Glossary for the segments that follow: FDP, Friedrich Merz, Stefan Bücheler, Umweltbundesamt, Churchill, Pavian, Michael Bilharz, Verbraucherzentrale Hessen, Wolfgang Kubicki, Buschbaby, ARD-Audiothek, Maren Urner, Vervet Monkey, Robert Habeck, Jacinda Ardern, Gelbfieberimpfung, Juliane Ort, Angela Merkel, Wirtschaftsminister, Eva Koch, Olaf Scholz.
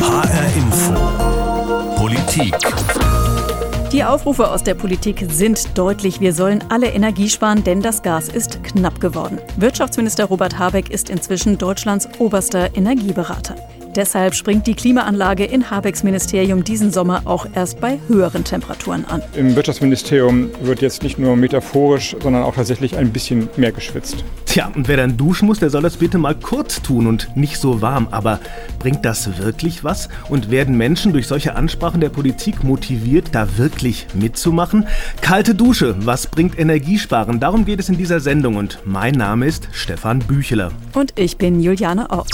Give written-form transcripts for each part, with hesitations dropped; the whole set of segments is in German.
HR Info. Politik. Die Aufrufe aus der Politik sind deutlich. Wir sollen alle Energie sparen, denn das Gas ist knapp geworden. Wirtschaftsminister Robert Habeck ist inzwischen Deutschlands oberster Energieberater. Deshalb springt die Klimaanlage in Habecks Ministerium diesen Sommer auch erst bei höheren Temperaturen an. Im Wirtschaftsministerium wird jetzt nicht nur metaphorisch, sondern auch tatsächlich ein bisschen mehr geschwitzt. Tja, und wer dann duschen muss, der soll das bitte mal kurz tun und nicht so warm. Aber bringt das wirklich was? Und werden Menschen durch solche Ansprachen der Politik motiviert, da wirklich mitzumachen? Kalte Dusche, was bringt Energiesparen? Darum geht es in dieser Sendung. Und mein Name ist Stefan Bücheler. Und ich bin Juliane Ort.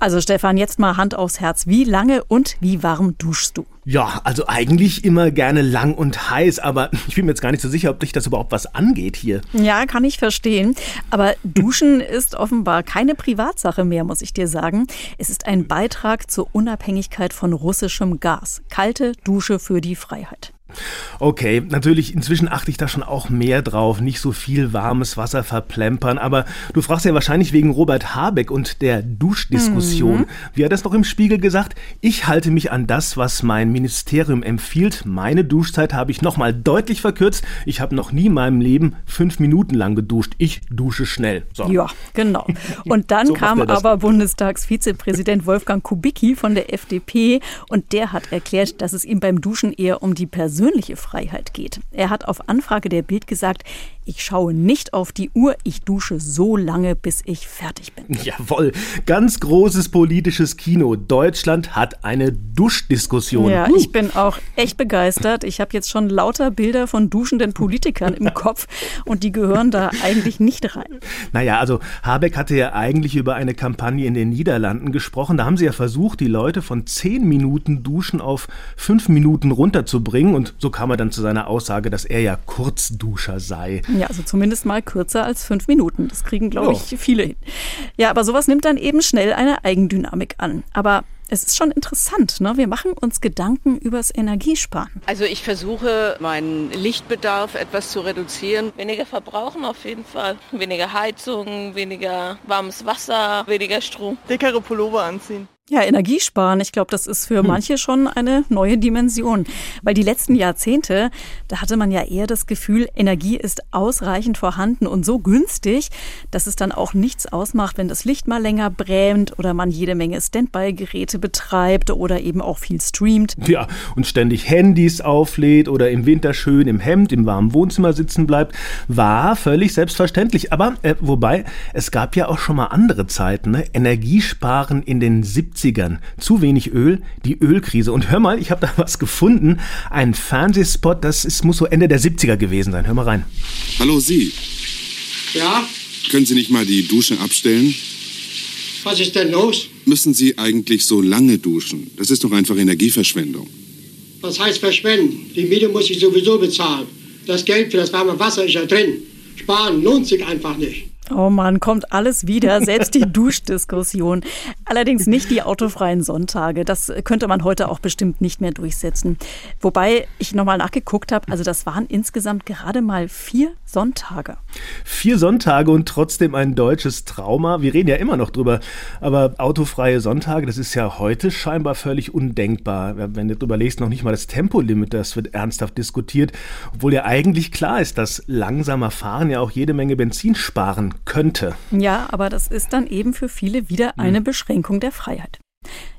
Also Stefan, jetzt mal Hand aufs Herz. Wie lange und wie warm duschst du? Ja, also eigentlich immer gerne lang und heiß, aber ich bin mir jetzt gar nicht so sicher, ob dich das überhaupt was angeht hier. Ja, kann ich verstehen. Aber Duschen ist offenbar keine Privatsache mehr, muss ich dir sagen. Es ist ein Beitrag zur Unabhängigkeit von russischem Gas. Kalte Dusche für die Freiheit. Okay, natürlich, inzwischen achte ich da schon auch mehr drauf, nicht so viel warmes Wasser verplempern, aber du fragst ja wahrscheinlich wegen Robert Habeck und der Duschdiskussion. Wie hat das noch im Spiegel gesagt? Ich halte mich an das, was mein Ministerium empfiehlt. Meine Duschzeit habe ich nochmal deutlich verkürzt. Ich habe noch nie in meinem Leben 5 Minuten lang geduscht. Ich dusche schnell. So. Ja, genau. Und dann so kam aber Bundestagsvizepräsident Wolfgang Kubicki von der FDP und der hat erklärt, dass es ihm beim Duschen eher um die persönliche Freiheit geht. Er hat auf Anfrage der Bild gesagt, ich schaue nicht auf die Uhr, ich dusche so lange, bis ich fertig bin. Jawohl, ganz großes politisches Kino. Deutschland hat eine Duschdiskussion. Ja, ich bin auch echt begeistert. Ich habe jetzt schon lauter Bilder von duschenden Politikern im Kopf und die gehören da eigentlich nicht rein. Naja, also Habeck hatte ja eigentlich über eine Kampagne in den Niederlanden gesprochen. Da haben sie ja versucht, die Leute von 10 Minuten Duschen auf 5 Minuten runterzubringen. Und so kam er dann zu seiner Aussage, dass er ja Kurzduscher sei. Ja, also zumindest mal kürzer als 5 Minuten. Das kriegen, glaube ich, viele hin. Ja, aber sowas nimmt dann eben schnell eine Eigendynamik an. Aber es ist schon interessant, ne? Wir machen uns Gedanken übers Energiesparen. Also ich versuche, meinen Lichtbedarf etwas zu reduzieren. Weniger verbrauchen auf jeden Fall. Weniger Heizung, weniger warmes Wasser, weniger Strom. Dickere Pullover anziehen. Ja, Energiesparen, ich glaube, das ist für manche schon eine neue Dimension. Weil die letzten Jahrzehnte, da hatte man ja eher das Gefühl, Energie ist ausreichend vorhanden und so günstig, dass es dann auch nichts ausmacht, wenn das Licht mal länger brämt oder man jede Menge Standby-Geräte betreibt oder eben auch viel streamt. Ja, und ständig Handys auflädt oder im Winter schön im Hemd im warmen Wohnzimmer sitzen bleibt, war völlig selbstverständlich. Aber, wobei, es gab ja auch schon mal andere Zeiten, ne? Energiesparen in den 70ern. Zu wenig Öl, die Ölkrise. Und hör mal, ich habe da was gefunden. Ein Fernsehspot, muss so Ende der 70er gewesen sein. Hör mal rein. Hallo, Sie. Ja? Können Sie nicht mal die Dusche abstellen? Was ist denn los? Müssen Sie eigentlich so lange duschen? Das ist doch einfach Energieverschwendung. Was heißt verschwenden? Die Miete muss ich sowieso bezahlen. Das Geld für das warme Wasser ist ja drin. Sparen lohnt sich einfach nicht. Oh Mann, kommt alles wieder, selbst die Duschdiskussion. Allerdings nicht die autofreien Sonntage. Das könnte man heute auch bestimmt nicht mehr durchsetzen. Wobei ich nochmal nachgeguckt habe, also das waren insgesamt gerade mal 4 Sonntage. 4 Sonntage und trotzdem ein deutsches Trauma. Wir reden ja immer noch drüber. Aber autofreie Sonntage, das ist ja heute scheinbar völlig undenkbar. Wenn du drüber liest, noch nicht mal das Tempolimit, das wird ernsthaft diskutiert. Obwohl ja eigentlich klar ist, dass langsamer Fahren ja auch jede Menge Benzin sparen könnte. Ja, aber das ist dann eben für viele wieder eine Beschränkung der Freiheit.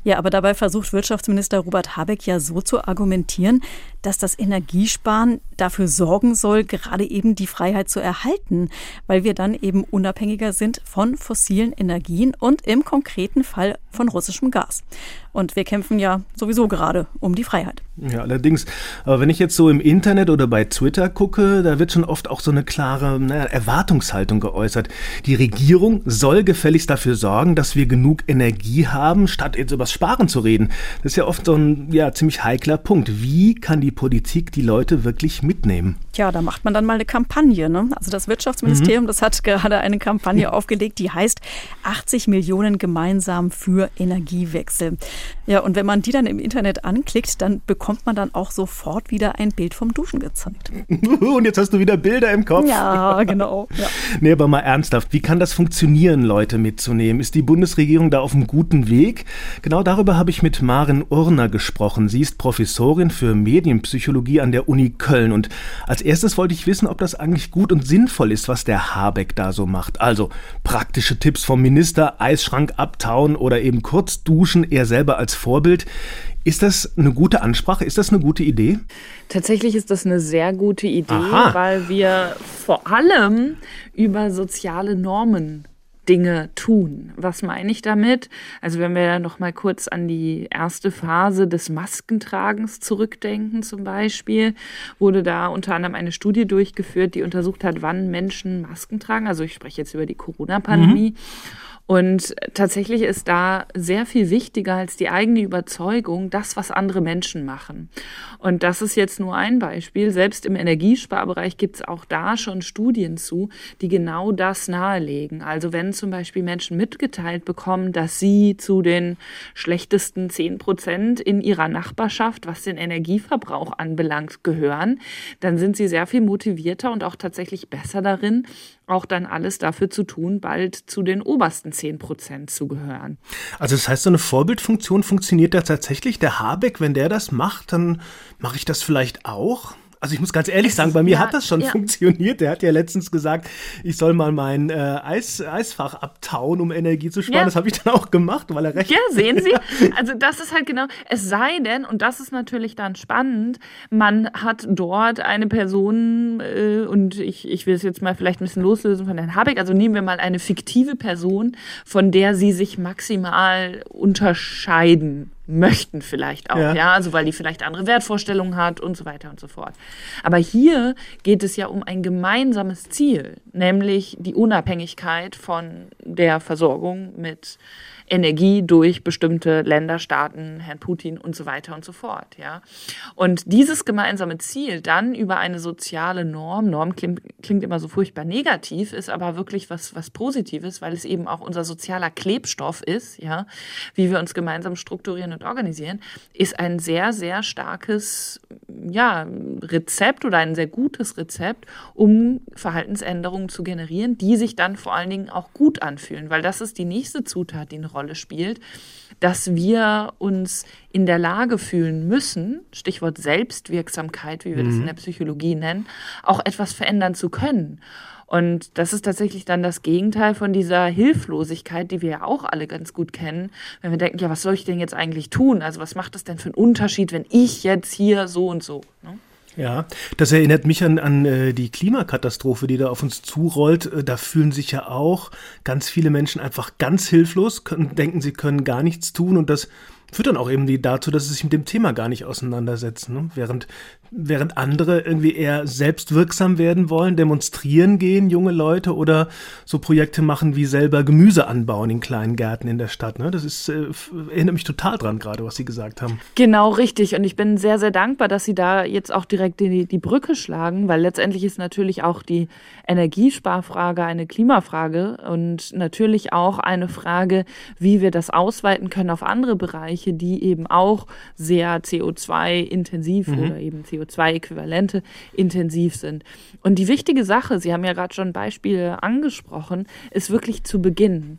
Ja, aber dabei versucht Wirtschaftsminister Robert Habeck ja so zu argumentieren, dass das Energiesparen dafür sorgen soll, gerade eben die Freiheit zu erhalten, weil wir dann eben unabhängiger sind von fossilen Energien und im konkreten Fall von russischem Gas. Und wir kämpfen ja sowieso gerade um die Freiheit. Ja, allerdings. Aber wenn ich jetzt so im Internet oder bei Twitter gucke, da wird schon oft auch so eine klare Erwartungshaltung geäußert. Die Regierung soll gefälligst dafür sorgen, dass wir genug Energie haben, statt jetzt übers Sparen zu reden. Das ist ja oft so ein ziemlich heikler Punkt. Wie kann die Politik die Leute wirklich mitnehmen? Tja, da macht man dann mal eine Kampagne, ne? Also das Wirtschaftsministerium, das hat gerade eine Kampagne aufgelegt, die heißt 80 Millionen gemeinsam für für Energiewechsel. Ja, und wenn man die dann im Internet anklickt, dann bekommt man dann auch sofort wieder ein Bild vom Duschen gezeigt. Und jetzt hast du wieder Bilder im Kopf. Ja, genau. Ja. Nee, aber mal ernsthaft, wie kann das funktionieren, Leute mitzunehmen? Ist die Bundesregierung da auf einem guten Weg? Genau darüber habe ich mit Maren Urner gesprochen. Sie ist Professorin für Medienpsychologie an der Uni Köln. Und als erstes wollte ich wissen, ob das eigentlich gut und sinnvoll ist, was der Habeck da so macht. Also praktische Tipps vom Minister, Eisschrank abtauen oder eben kurz duschen, er selber als Vorbild. Ist das eine gute Ansprache? Ist das eine gute Idee? Tatsächlich ist das eine sehr gute Idee, weil wir vor allem über soziale Normen Dinge tun. Was meine ich damit? Also wenn wir noch mal kurz an die erste Phase des Maskentragens zurückdenken zum Beispiel, wurde da unter anderem eine Studie durchgeführt, die untersucht hat, wann Menschen Masken tragen. Also ich spreche jetzt über die Corona-Pandemie. Mhm. Und tatsächlich ist da sehr viel wichtiger als die eigene Überzeugung, das, was andere Menschen machen. Und das ist jetzt nur ein Beispiel. Selbst im Energiesparbereich gibt es auch da schon Studien zu, die genau das nahelegen. Also wenn zum Beispiel Menschen mitgeteilt bekommen, dass sie zu den schlechtesten 10% in ihrer Nachbarschaft, was den Energieverbrauch anbelangt, gehören, dann sind sie sehr viel motivierter und auch tatsächlich besser darin, auch dann alles dafür zu tun, bald zu den obersten 10% zu gehören. Also das heißt, so eine Vorbildfunktion funktioniert da tatsächlich? Der Habeck, wenn der das macht, dann mache ich das vielleicht auch? Also ich muss ganz ehrlich sagen, bei mir hat das schon funktioniert. Der hat ja letztens gesagt, ich soll mal mein Eisfach abtauen, um Energie zu sparen. Ja. Das habe ich dann auch gemacht, weil er recht hat. Ja, sehen Sie? Also das ist halt genau, es sei denn, und das ist natürlich dann spannend, man hat dort eine Person, und ich will es jetzt mal vielleicht ein bisschen loslösen von Herrn Habeck, also nehmen wir mal eine fiktive Person, von der Sie sich maximal unterscheiden möchten vielleicht auch, also weil die vielleicht andere Wertvorstellungen hat und so weiter und so fort. Aber hier geht es ja um ein gemeinsames Ziel, nämlich die Unabhängigkeit von der Versorgung mit Energie durch bestimmte Länder, Staaten, Herrn Putin und so weiter und so fort. Ja. Und dieses gemeinsame Ziel dann über eine soziale Norm klingt immer so furchtbar negativ, ist aber wirklich was Positives, weil es eben auch unser sozialer Klebstoff ist, ja, wie wir uns gemeinsam strukturieren und organisieren, ist ein sehr, sehr starkes Rezept oder ein sehr gutes Rezept, um Verhaltensänderungen zu generieren, die sich dann vor allen Dingen auch gut anfühlen, weil das ist die nächste Zutat, die Rolle spielt, dass wir uns in der Lage fühlen müssen, Stichwort Selbstwirksamkeit, wie wir das in der Psychologie nennen, auch etwas verändern zu können. Und das ist tatsächlich dann das Gegenteil von dieser Hilflosigkeit, die wir ja auch alle ganz gut kennen, wenn wir denken, ja, was soll ich denn jetzt eigentlich tun? Also was macht das denn für einen Unterschied, wenn ich jetzt hier so und so, ne? Ja, das erinnert mich an die Klimakatastrophe, die da auf uns zurollt. Da fühlen sich ja auch ganz viele Menschen einfach ganz hilflos, denken, sie können gar nichts tun, und das führt dann auch irgendwie dazu, dass sie sich mit dem Thema gar nicht auseinandersetzen, ne? Während andere irgendwie eher selbstwirksam werden wollen, demonstrieren gehen, junge Leute, oder so Projekte machen wie selber Gemüse anbauen in kleinen Gärten in der Stadt, ne? Das ist, erinnert mich total dran gerade, was Sie gesagt haben. Genau, richtig. Und ich bin sehr, sehr dankbar, dass Sie da jetzt auch direkt die Brücke schlagen, weil letztendlich ist natürlich auch die Energiesparfrage eine Klimafrage und natürlich auch eine Frage, wie wir das ausweiten können auf andere Bereiche, die eben auch sehr CO2-intensiv oder eben CO2-Äquivalente intensiv sind. Und die wichtige Sache, Sie haben ja gerade schon Beispiele angesprochen, ist wirklich zu Beginn.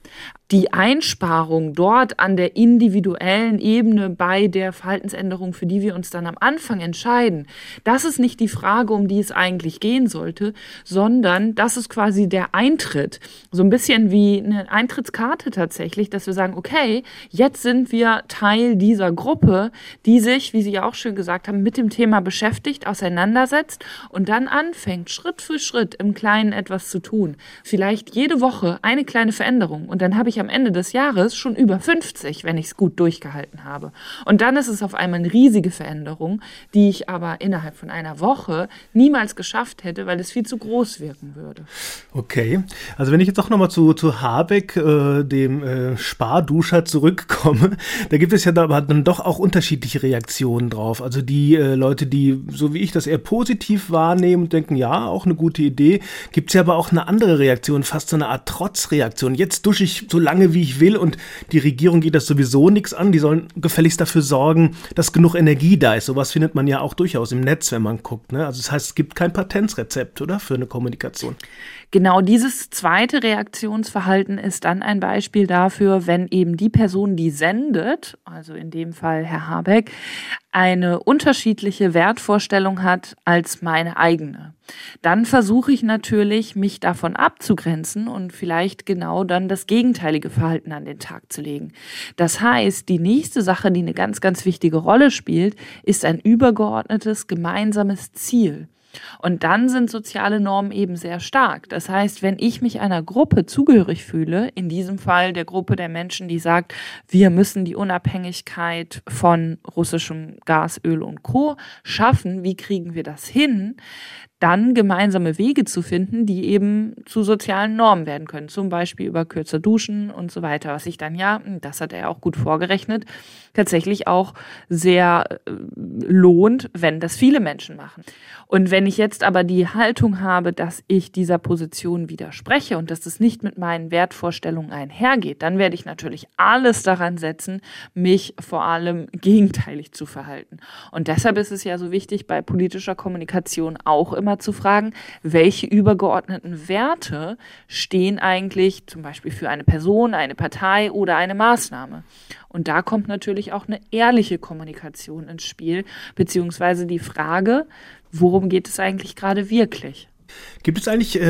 Die Einsparung dort an der individuellen Ebene bei der Verhaltensänderung, für die wir uns dann am Anfang entscheiden, das ist nicht die Frage, um die es eigentlich gehen sollte, sondern das ist quasi der Eintritt. So ein bisschen wie eine Eintrittskarte tatsächlich, dass wir sagen, okay, jetzt sind wir Teil dieser Gruppe, die sich, wie Sie ja auch schön gesagt haben, mit dem Thema beschäftigt, auseinandersetzt und dann anfängt, Schritt für Schritt im Kleinen etwas zu tun. Vielleicht jede Woche eine kleine Veränderung, und dann habe ich am Ende des Jahres schon über 50, wenn ich es gut durchgehalten habe. Und dann ist es auf einmal eine riesige Veränderung, die ich aber innerhalb von einer Woche niemals geschafft hätte, weil es viel zu groß wirken würde. Okay, also wenn ich jetzt auch nochmal zu Habeck, dem Sparduscher, zurückkomme, da gibt es es ja dann doch auch unterschiedliche Reaktionen drauf. Also die Leute, die, so wie ich, das eher positiv wahrnehmen und denken, ja, auch eine gute Idee, gibt es ja aber auch eine andere Reaktion, fast so eine Art Trotzreaktion. Jetzt dusche ich so lange, wie ich will und die Regierung geht das sowieso nichts an. Die sollen gefälligst dafür sorgen, dass genug Energie da ist. Sowas findet man ja auch durchaus im Netz, wenn man guckt, ne? Also das heißt, es gibt kein Patentsrezept, oder? Für eine Kommunikation. Genau, dieses zweite Reaktionsverhalten ist dann ein Beispiel dafür, wenn eben die Person, die sendet, also in dem Fall Herr Habeck, eine unterschiedliche Wertvorstellung hat als meine eigene. Dann versuche ich natürlich, mich davon abzugrenzen und vielleicht genau dann das gegenteilige Verhalten an den Tag zu legen. Das heißt, die nächste Sache, die eine ganz, ganz wichtige Rolle spielt, ist ein übergeordnetes gemeinsames Ziel. Und dann sind soziale Normen eben sehr stark. Das heißt, wenn ich mich einer Gruppe zugehörig fühle, in diesem Fall der Gruppe der Menschen, die sagt, wir müssen die Unabhängigkeit von russischem Gas, Öl und Co. schaffen, wie kriegen wir das hin, dann gemeinsame Wege zu finden, die eben zu sozialen Normen werden können. Zum Beispiel über kürzer duschen und so weiter, was ich dann ja, das hat er auch gut vorgerechnet, tatsächlich auch sehr lohnt, wenn das viele Menschen machen. Und wenn ich jetzt aber die Haltung habe, dass ich dieser Position widerspreche und dass das nicht mit meinen Wertvorstellungen einhergeht, dann werde ich natürlich alles daran setzen, mich vor allem gegenteilig zu verhalten. Und deshalb ist es ja so wichtig, bei politischer Kommunikation auch im zu fragen, welche übergeordneten Werte stehen eigentlich zum Beispiel für eine Person, eine Partei oder eine Maßnahme. Und da kommt natürlich auch eine ehrliche Kommunikation ins Spiel, beziehungsweise die Frage, worum geht es eigentlich gerade wirklich? Gibt es eigentlich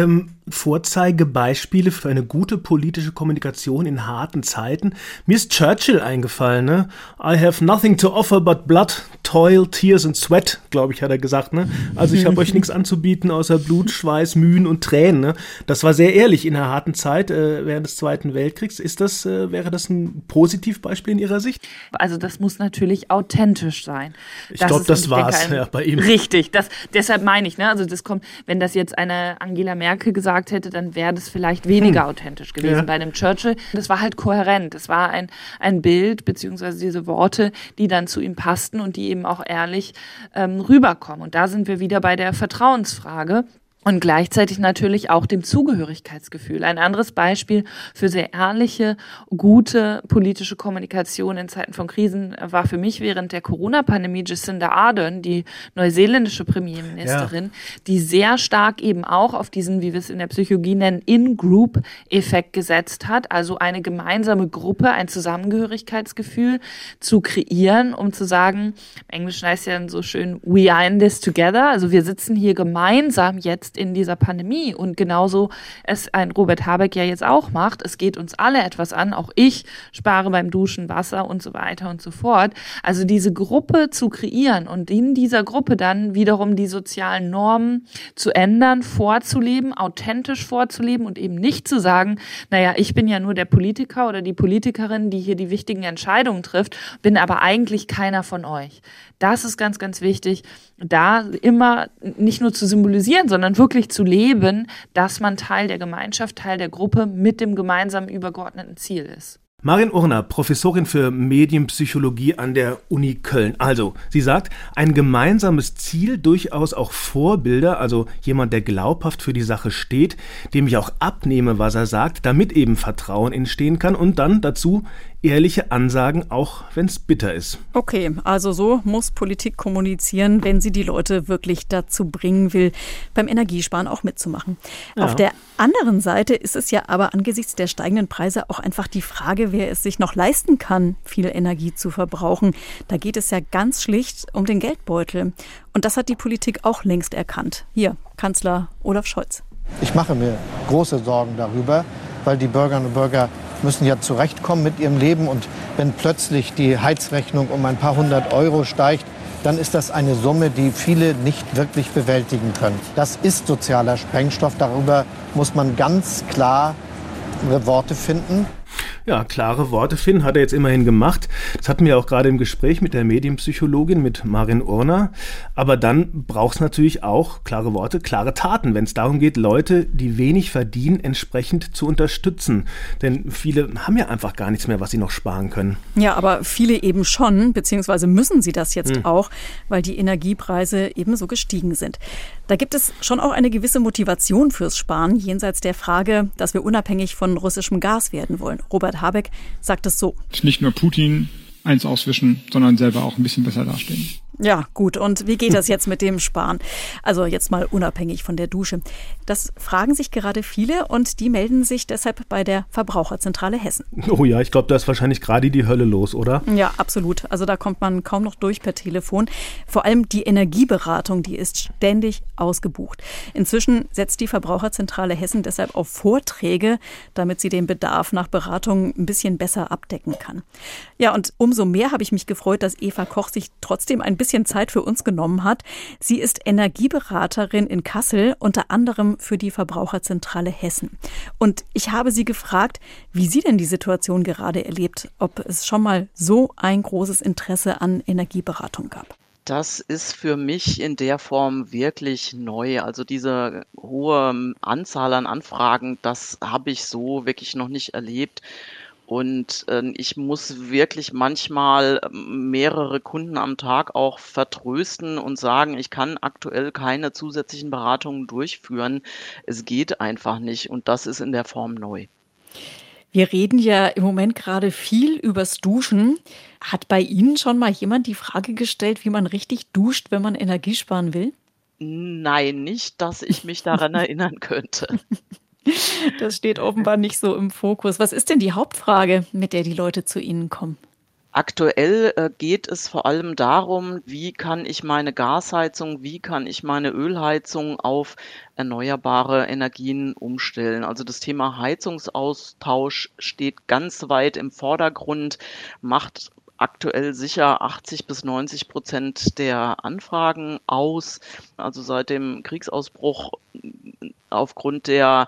Vorzeigebeispiele für eine gute politische Kommunikation in harten Zeiten? Mir ist Churchill eingefallen, ne? I have nothing to offer but blood, toil, tears and sweat, glaube ich, hat er gesagt, ne? Also ich habe euch nichts anzubieten außer Blut, Schweiß, Mühen und Tränen, ne? Das war sehr ehrlich in einer harten Zeit während des Zweiten Weltkriegs. Wäre das ein Positivbeispiel in Ihrer Sicht? Also das muss natürlich authentisch sein. Ich glaube, das war's bei ihm. Richtig, deshalb meine ich, ne? Also das kommt, wenn das jetzt eine Angela Merkel gesagt hätte, dann wäre das vielleicht weniger authentisch gewesen. Ja. Bei einem Churchill, das war halt kohärent. Das war ein Bild, beziehungsweise diese Worte, die dann zu ihm passten und die eben auch ehrlich rüberkommen. Und da sind wir wieder bei der Vertrauensfrage. Und gleichzeitig natürlich auch dem Zugehörigkeitsgefühl. Ein anderes Beispiel für sehr ehrliche, gute politische Kommunikation in Zeiten von Krisen war für mich während der Corona-Pandemie Jacinda Ardern, die neuseeländische Premierministerin, die sehr stark eben auch auf diesen, wie wir es in der Psychologie nennen, In-Group-Effekt gesetzt hat. Also eine gemeinsame Gruppe, ein Zusammengehörigkeitsgefühl zu kreieren, um zu sagen, im Englischen heißt ja so schön, we are in this together. Also wir sitzen hier gemeinsam jetzt in dieser Pandemie und genauso es ein Robert Habeck ja jetzt auch macht, es geht uns alle etwas an, auch ich spare beim Duschen Wasser und so weiter und so fort. Also diese Gruppe zu kreieren und in dieser Gruppe dann wiederum die sozialen Normen zu ändern, vorzuleben, authentisch vorzuleben und eben nicht zu sagen, naja, ich bin ja nur der Politiker oder die Politikerin, die hier die wichtigen Entscheidungen trifft, bin aber eigentlich keiner von euch. Das ist ganz, ganz wichtig, da immer nicht nur zu symbolisieren, sondern wirklich zu leben, dass man Teil der Gemeinschaft, Teil der Gruppe mit dem gemeinsamen übergeordneten Ziel ist. Maren Urner, Professorin für Medienpsychologie an der Uni Köln. Also, sie sagt, ein gemeinsames Ziel, durchaus auch Vorbilder, also jemand, der glaubhaft für die Sache steht, dem ich auch abnehme, was er sagt, damit eben Vertrauen entstehen kann und dann dazu ehrliche Ansagen, auch wenn es bitter ist. Okay, also so muss Politik kommunizieren, wenn sie die Leute wirklich dazu bringen will, beim Energiesparen auch mitzumachen. Ja. Auf der anderen Seite ist es ja aber angesichts der steigenden Preise auch einfach die Frage, wer es sich noch leisten kann, viel Energie zu verbrauchen. Da geht es ja ganz schlicht um den Geldbeutel. Und das hat die Politik auch längst erkannt. Hier, Kanzler Olaf Scholz. Ich mache mir große Sorgen darüber, weil die Bürgerinnen und Bürger müssen ja zurechtkommen mit ihrem Leben. Und wenn plötzlich die Heizrechnung um ein paar hundert Euro steigt, dann ist das eine Summe, die viele nicht wirklich bewältigen können. Das ist sozialer Sprengstoff. Darüber muss man ganz klare Worte finden. Ja, klare Worte, Finn, hat er jetzt immerhin gemacht. Das hatten wir auch gerade im Gespräch mit der Medienpsychologin, mit Maren Urner. Aber dann braucht es natürlich auch klare Worte, klare Taten, wenn es darum geht, Leute, die wenig verdienen, entsprechend zu unterstützen. Denn viele haben ja einfach gar nichts mehr, was sie noch sparen können. Ja, aber viele eben schon, beziehungsweise müssen sie das jetzt auch, weil die Energiepreise eben so gestiegen sind. Da gibt es schon auch eine gewisse Motivation fürs Sparen, jenseits der Frage, dass wir unabhängig von russischem Gas werden wollen. Robert Habeck sagt es so. Nicht nur Putin eins auswischen, sondern selber auch ein bisschen besser dastehen. Ja, gut. Und wie geht das jetzt mit dem Sparen? Also jetzt mal unabhängig von der Dusche. Das fragen sich gerade viele und die melden sich deshalb bei der Verbraucherzentrale Hessen. Oh ja, ich glaube, da ist wahrscheinlich gerade die Hölle los, oder? Ja, absolut. Also da kommt man kaum noch durch per Telefon. Vor allem die Energieberatung, die ist ständig ausgebucht. Inzwischen setzt die Verbraucherzentrale Hessen deshalb auf Vorträge, damit sie den Bedarf nach Beratung ein bisschen besser abdecken kann. Ja, und umso mehr habe ich mich gefreut, dass Eva Koch sich trotzdem ein bisschen Zeit für uns genommen hat. Sie ist Energieberaterin in Kassel, unter anderem für die Verbraucherzentrale Hessen. Und ich habe sie gefragt, wie sie denn die Situation gerade erlebt, ob es schon mal so ein großes Interesse an Energieberatung gab. Das ist für mich in der Form wirklich neu. Also diese hohe Anzahl an Anfragen, das habe ich so wirklich noch nicht erlebt. Und ich muss wirklich manchmal mehrere Kunden am Tag auch vertrösten und sagen, ich kann aktuell keine zusätzlichen Beratungen durchführen. Es geht einfach nicht und das ist in der Form neu. Wir reden ja im Moment gerade viel übers Duschen. Hat bei Ihnen schon mal jemand die Frage gestellt, wie man richtig duscht, wenn man Energie sparen will? Nein, nicht, dass ich mich daran erinnern könnte. Das steht offenbar nicht so im Fokus. Was ist denn die Hauptfrage, mit der die Leute zu Ihnen kommen? Aktuell geht es vor allem darum, wie kann ich meine Gasheizung, wie kann ich meine Ölheizung auf erneuerbare Energien umstellen. Also das Thema Heizungsaustausch steht ganz weit im Vordergrund, macht aktuell sicher 80-90% der Anfragen aus. Also seit dem Kriegsausbruch aufgrund der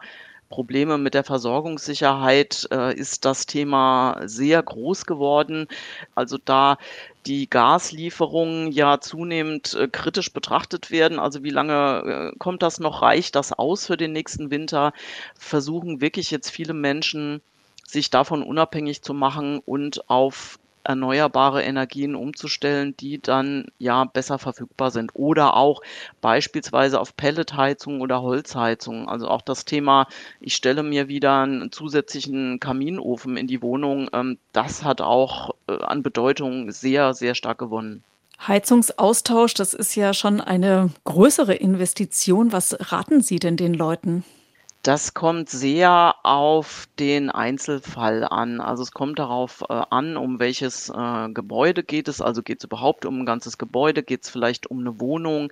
Probleme mit der Versorgungssicherheit ist das Thema sehr groß geworden. Also da die Gaslieferungen ja zunehmend kritisch betrachtet werden, also wie lange kommt das noch, reicht das aus für den nächsten Winter, versuchen wirklich jetzt viele Menschen, sich davon unabhängig zu machen und auf erneuerbare Energien umzustellen, die dann ja besser verfügbar sind. Oder auch beispielsweise auf Pelletheizung oder Holzheizung. Also auch das Thema, ich stelle mir wieder einen zusätzlichen Kaminofen in die Wohnung, das hat auch an Bedeutung sehr, sehr stark gewonnen. Heizungsaustausch, das ist ja schon eine größere Investition. Was raten Sie denn den Leuten? Das kommt sehr auf den Einzelfall an. Also es kommt darauf an, um welches Gebäude geht es. Also geht es überhaupt um ein ganzes Gebäude? Geht es vielleicht um eine Wohnung?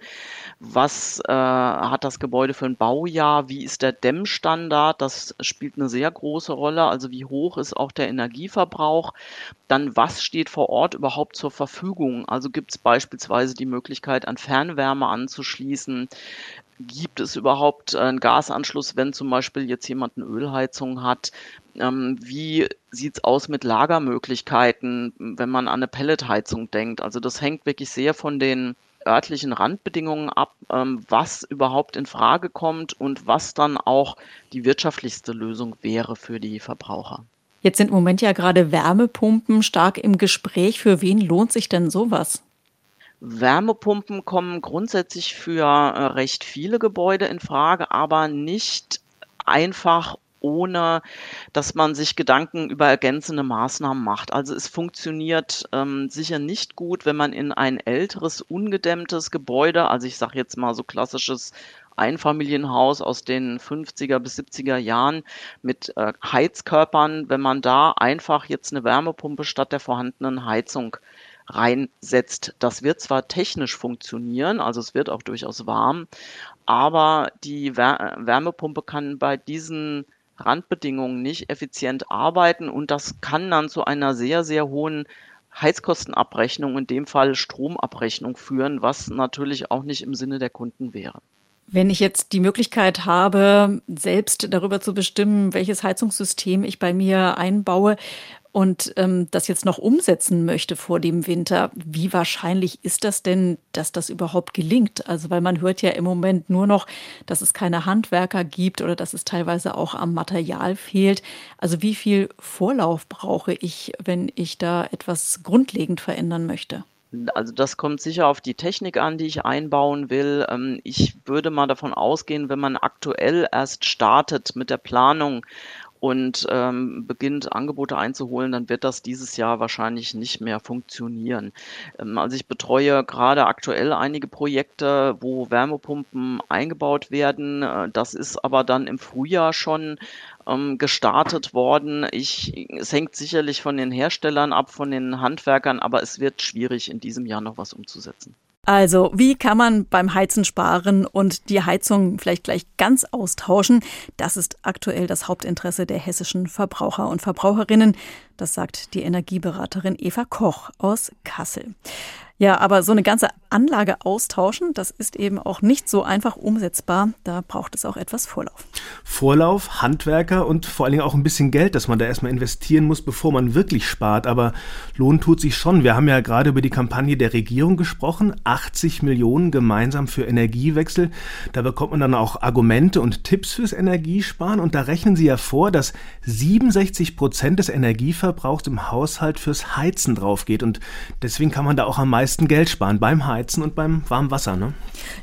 Was hat das Gebäude für ein Baujahr? Wie ist der Dämmstandard? Das spielt eine sehr große Rolle. Also wie hoch ist auch der Energieverbrauch? Dann was steht vor Ort überhaupt zur Verfügung? Also gibt es beispielsweise die Möglichkeit, an Fernwärme anzuschließen? Gibt es überhaupt einen Gasanschluss, wenn zum Beispiel jetzt jemand eine Ölheizung hat? Wie sieht es aus mit Lagermöglichkeiten, wenn man an eine Pelletheizung denkt? Also das hängt wirklich sehr von den örtlichen Randbedingungen ab, was überhaupt in Frage kommt und was dann auch die wirtschaftlichste Lösung wäre für die Verbraucher. Jetzt sind im Moment ja gerade Wärmepumpen stark im Gespräch. Für wen lohnt sich denn sowas? Wärmepumpen kommen grundsätzlich für recht viele Gebäude in Frage, aber nicht einfach ohne, dass man sich Gedanken über ergänzende Maßnahmen macht. Also es funktioniert sicher nicht gut, wenn man in ein älteres, ungedämmtes Gebäude, also ich sage jetzt mal so klassisches Einfamilienhaus aus den 50er bis 70er Jahren mit Heizkörpern, wenn man da einfach jetzt eine Wärmepumpe statt der vorhandenen Heizung reinsetzt. Das wird zwar technisch funktionieren, also es wird auch durchaus warm, aber die Wärmepumpe kann bei diesen Randbedingungen nicht effizient arbeiten und das kann dann zu einer sehr, sehr hohen Heizkostenabrechnung, in dem Fall Stromabrechnung führen, was natürlich auch nicht im Sinne der Kunden wäre. Wenn ich jetzt die Möglichkeit habe, selbst darüber zu bestimmen, welches Heizungssystem ich bei mir einbaue und das jetzt noch umsetzen möchte vor dem Winter, wie wahrscheinlich ist das denn, dass das überhaupt gelingt? Also weil man hört ja im Moment nur noch, dass es keine Handwerker gibt oder dass es teilweise auch am Material fehlt. Also wie viel Vorlauf brauche ich, wenn ich da etwas grundlegend verändern möchte? Also das kommt sicher auf die Technik an, die ich einbauen will. Ich würde mal davon ausgehen, wenn man aktuell erst startet mit der Planung und beginnt, Angebote einzuholen, dann wird das dieses Jahr wahrscheinlich nicht mehr funktionieren. Also ich betreue gerade aktuell einige Projekte, wo Wärmepumpen eingebaut werden. Das ist aber dann im Frühjahr schon gestartet worden. Es hängt sicherlich von den Herstellern ab, von den Handwerkern, aber es wird schwierig, in diesem Jahr noch was umzusetzen. Also, wie kann man beim Heizen sparen und die Heizung vielleicht gleich ganz austauschen? Das ist aktuell das Hauptinteresse der hessischen Verbraucher und Verbraucherinnen. Das sagt die Energieberaterin Eva Koch aus Kassel. Ja, aber so eine ganze Anlage austauschen, das ist eben auch nicht so einfach umsetzbar. Da braucht es auch etwas Vorlauf. Vorlauf, Handwerker und vor allen Dingen auch ein bisschen Geld, das man da erstmal investieren muss, bevor man wirklich spart. Aber Lohn tut sich schon. Wir haben ja gerade über die Kampagne der Regierung gesprochen. 80 Millionen gemeinsam für Energiewechsel. Da bekommt man dann auch Argumente und Tipps fürs Energiesparen. Und da rechnen sie ja vor, dass 67% des Energieverbrauchs im Haushalt fürs Heizen drauf geht. Und deswegen kann man da auch am meisten Geld sparen beim Heizen und beim warmen Wasser, ne?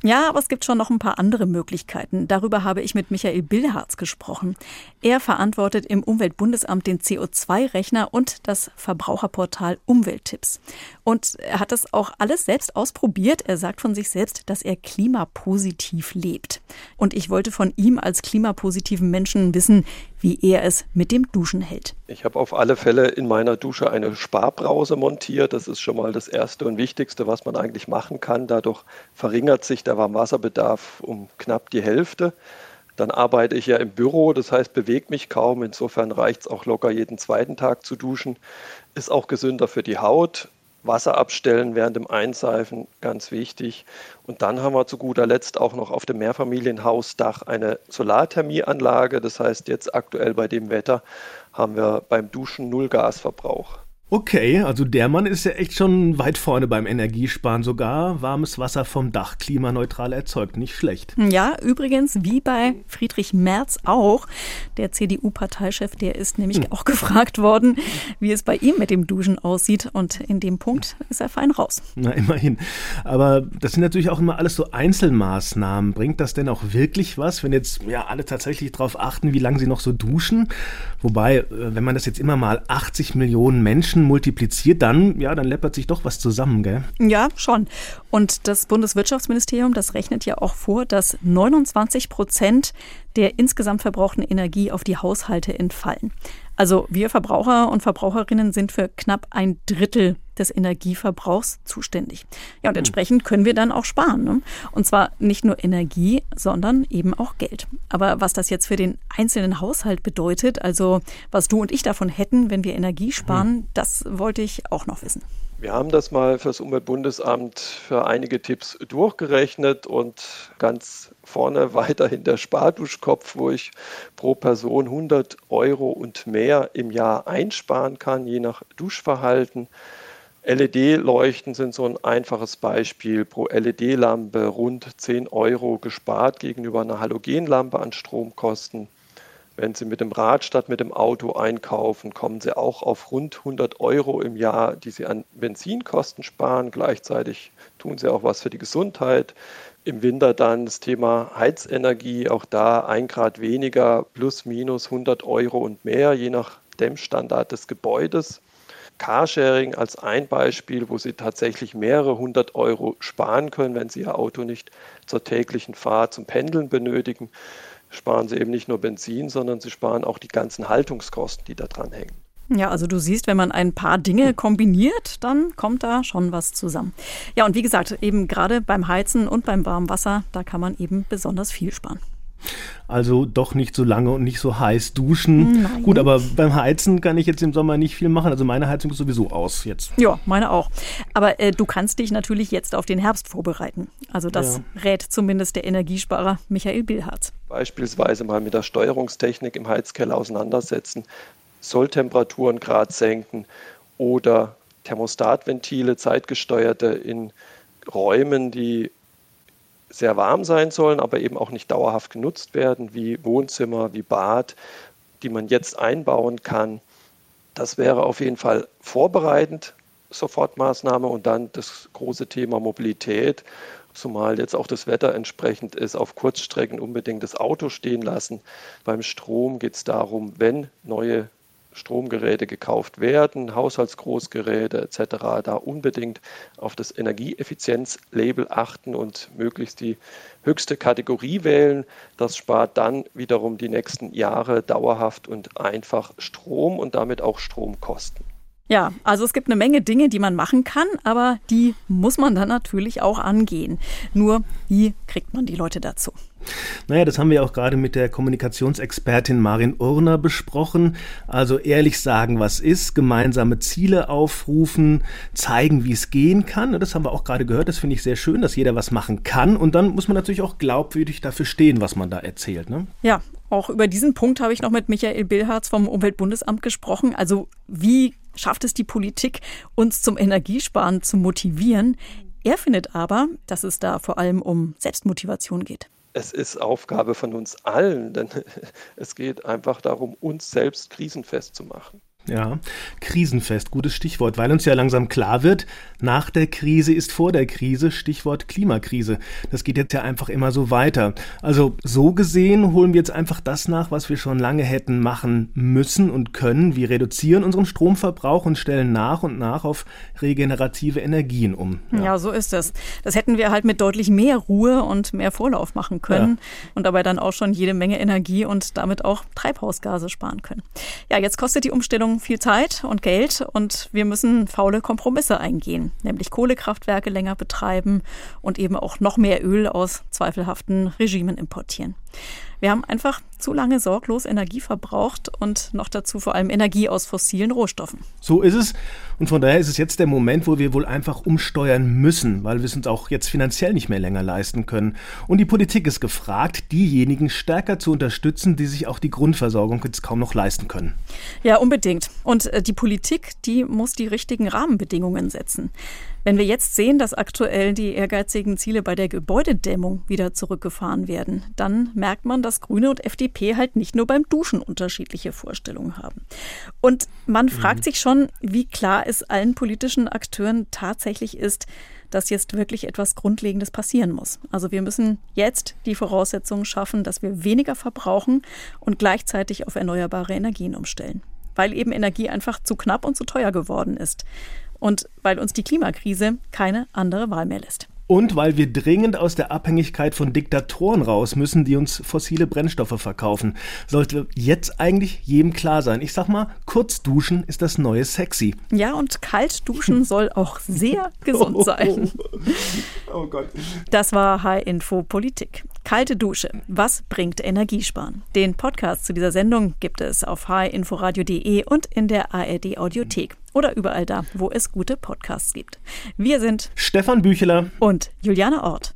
Ja, aber es gibt schon noch ein paar andere Möglichkeiten. Darüber habe ich mit Michael Bilharz gesprochen. Er verantwortet im Umweltbundesamt den CO2-Rechner und das Verbraucherportal Umwelttipps. Und er hat das auch alles selbst ausprobiert. Er sagt von sich selbst, dass er klimapositiv lebt. Und ich wollte von ihm als klimapositiven Menschen wissen, wie er es mit dem Duschen hält. Ich habe auf alle Fälle in meiner Dusche eine Sparbrause montiert. Das ist schon mal das Erste und Wichtigste, was man eigentlich machen kann. Dadurch verringert sich der Warmwasserbedarf um knapp die Hälfte. Dann arbeite ich ja im Büro, das heißt, bewege mich kaum. Insofern reicht es auch locker, jeden zweiten Tag zu duschen. Ist auch gesünder für die Haut. Wasser abstellen während dem Einseifen, ganz wichtig. Und dann haben wir zu guter Letzt auch noch auf dem Mehrfamilienhausdach eine Solarthermieanlage. Das heißt, jetzt aktuell bei dem Wetter haben wir beim Duschen null Gasverbrauch. Okay, also der Mann ist ja echt schon weit vorne beim Energiesparen. Sogar warmes Wasser vom Dach klimaneutral erzeugt, nicht schlecht. Ja, übrigens wie bei Friedrich Merz auch. Der CDU-Parteichef, der ist nämlich auch gefragt worden, wie es bei ihm mit dem Duschen aussieht. Und in dem Punkt ist er fein raus. Na, immerhin. Aber das sind natürlich auch immer alles so Einzelmaßnahmen. Bringt das denn auch wirklich was, wenn jetzt ja alle tatsächlich darauf achten, wie lange sie noch so duschen? Wobei, wenn man das jetzt immer mal 80 Millionen Menschen multipliziert, dann läppert sich doch was zusammen, gell? Ja, schon. Und das Bundeswirtschaftsministerium, das rechnet ja auch vor, dass 29% der insgesamt verbrauchten Energie auf die Haushalte entfallen. Also wir Verbraucher und Verbraucherinnen sind für knapp ein Drittel des Energieverbrauchs zuständig. Ja, und entsprechend können wir dann auch sparen, ne? Und zwar nicht nur Energie, sondern eben auch Geld. Aber was das jetzt für den einzelnen Haushalt bedeutet, also was du und ich davon hätten, wenn wir Energie sparen, das wollte ich auch noch wissen. Wir haben das mal fürs Umweltbundesamt für einige Tipps durchgerechnet und ganz vorne weiterhin der Sparduschkopf, wo ich pro Person 100 Euro und mehr im Jahr einsparen kann, je nach Duschverhalten. LED-Leuchten sind so ein einfaches Beispiel. Pro LED-Lampe rund 10 Euro gespart gegenüber einer Halogenlampe an Stromkosten. Wenn Sie mit dem Rad statt mit dem Auto einkaufen, kommen Sie auch auf rund 100 Euro im Jahr, die Sie an Benzinkosten sparen. Gleichzeitig tun Sie auch was für die Gesundheit. Im Winter dann das Thema Heizenergie, auch da 1 Grad weniger, plus minus 100 Euro und mehr, je nach Dämmstandard des Gebäudes. Carsharing als ein Beispiel, wo Sie tatsächlich mehrere 100 Euro sparen können, wenn Sie Ihr Auto nicht zur täglichen Fahrt zum Pendeln benötigen. Sparen Sie eben nicht nur Benzin, sondern Sie sparen auch die ganzen Haltungskosten, die da dran hängen. Ja, also du siehst, wenn man ein paar Dinge kombiniert, dann kommt da schon was zusammen. Ja, und wie gesagt, eben gerade beim Heizen und beim warmen Wasser, da kann man eben besonders viel sparen. Also doch nicht so lange und nicht so heiß duschen. Nein. Gut, aber beim Heizen kann ich jetzt im Sommer nicht viel machen. Also meine Heizung ist sowieso aus jetzt. Ja, meine auch. Aber du kannst dich natürlich jetzt auf den Herbst vorbereiten. Also das rät zumindest der Energiesparer Michael Bilharz. Beispielsweise mal mit der Steuerungstechnik im Heizkeller auseinandersetzen, Solltemperaturen Grad senken oder Thermostatventile, zeitgesteuerte in Räumen, die sehr warm sein sollen, aber eben auch nicht dauerhaft genutzt werden, wie Wohnzimmer, wie Bad, die man jetzt einbauen kann. Das wäre auf jeden Fall vorbereitend, Sofortmaßnahme, und dann das große Thema Mobilität, zumal jetzt auch das Wetter entsprechend ist, auf Kurzstrecken unbedingt das Auto stehen lassen. Beim Strom geht es darum, wenn neue Stromgeräte gekauft werden, Haushaltsgroßgeräte etc., da unbedingt auf das Energieeffizienzlabel achten und möglichst die höchste Kategorie wählen. Das spart dann wiederum die nächsten Jahre dauerhaft und einfach Strom und damit auch Stromkosten. Ja, also es gibt eine Menge Dinge, die man machen kann, aber die muss man dann natürlich auch angehen. Nur, wie kriegt man die Leute dazu? Naja, das haben wir auch gerade mit der Kommunikationsexpertin Maren Urner besprochen. Also ehrlich sagen, was ist, gemeinsame Ziele aufrufen, zeigen, wie es gehen kann. Das haben wir auch gerade gehört, das finde ich sehr schön, dass jeder was machen kann. Und dann muss man natürlich auch glaubwürdig dafür stehen, was man da erzählt, ne? Ja, auch über diesen Punkt habe ich noch mit Michael Bilharz vom Umweltbundesamt gesprochen. Also wie schafft es die Politik, uns zum Energiesparen zu motivieren? Er findet aber, dass es da vor allem um Selbstmotivation geht. Es ist Aufgabe von uns allen, denn es geht einfach darum, uns selbst krisenfest zu machen. Ja, krisenfest, gutes Stichwort, weil uns ja langsam klar wird, nach der Krise ist vor der Krise, Stichwort Klimakrise. Das geht jetzt ja einfach immer so weiter. Also so gesehen holen wir jetzt einfach das nach, was wir schon lange hätten machen müssen und können. Wir reduzieren unseren Stromverbrauch und stellen nach und nach auf regenerative Energien um. Ja, so ist das. Das hätten wir halt mit deutlich mehr Ruhe und mehr Vorlauf machen können und dabei dann auch schon jede Menge Energie und damit auch Treibhausgase sparen können. Ja, jetzt kostet die Umstellung viel Zeit und Geld und wir müssen faule Kompromisse eingehen, nämlich Kohlekraftwerke länger betreiben und eben auch noch mehr Öl aus zweifelhaften Regimen importieren. Wir haben einfach zu lange sorglos Energie verbraucht und noch dazu vor allem Energie aus fossilen Rohstoffen. So ist es und von daher ist es jetzt der Moment, wo wir wohl einfach umsteuern müssen, weil wir es uns auch jetzt finanziell nicht mehr länger leisten können. Und die Politik ist gefragt, diejenigen stärker zu unterstützen, die sich auch die Grundversorgung jetzt kaum noch leisten können. Ja, unbedingt. Und die Politik, die muss die richtigen Rahmenbedingungen setzen. Wenn wir jetzt sehen, dass aktuell die ehrgeizigen Ziele bei der Gebäudedämmung wieder zurückgefahren werden, dann merkt man, dass Grüne und FDP halt nicht nur beim Duschen unterschiedliche Vorstellungen haben. Und man fragt sich schon, wie klar es allen politischen Akteuren tatsächlich ist, dass jetzt wirklich etwas Grundlegendes passieren muss. Also wir müssen jetzt die Voraussetzungen schaffen, dass wir weniger verbrauchen und gleichzeitig auf erneuerbare Energien umstellen, weil eben Energie einfach zu knapp und zu teuer geworden ist. Und weil uns die Klimakrise keine andere Wahl mehr lässt. Und weil wir dringend aus der Abhängigkeit von Diktatoren raus müssen, die uns fossile Brennstoffe verkaufen. Sollte jetzt eigentlich jedem klar sein. Ich sag mal, kurz duschen ist das neue Sexy. Ja, und kalt duschen soll auch sehr gesund sein. Oh Gott. Das war H-Info Politik. Kalte Dusche. Was bringt Energiesparen? Den Podcast zu dieser Sendung gibt es auf hinforadio.de und in der ARD-Audiothek. Oder überall da, wo es gute Podcasts gibt. Wir sind Stefan Bücheler und Juliane Ort.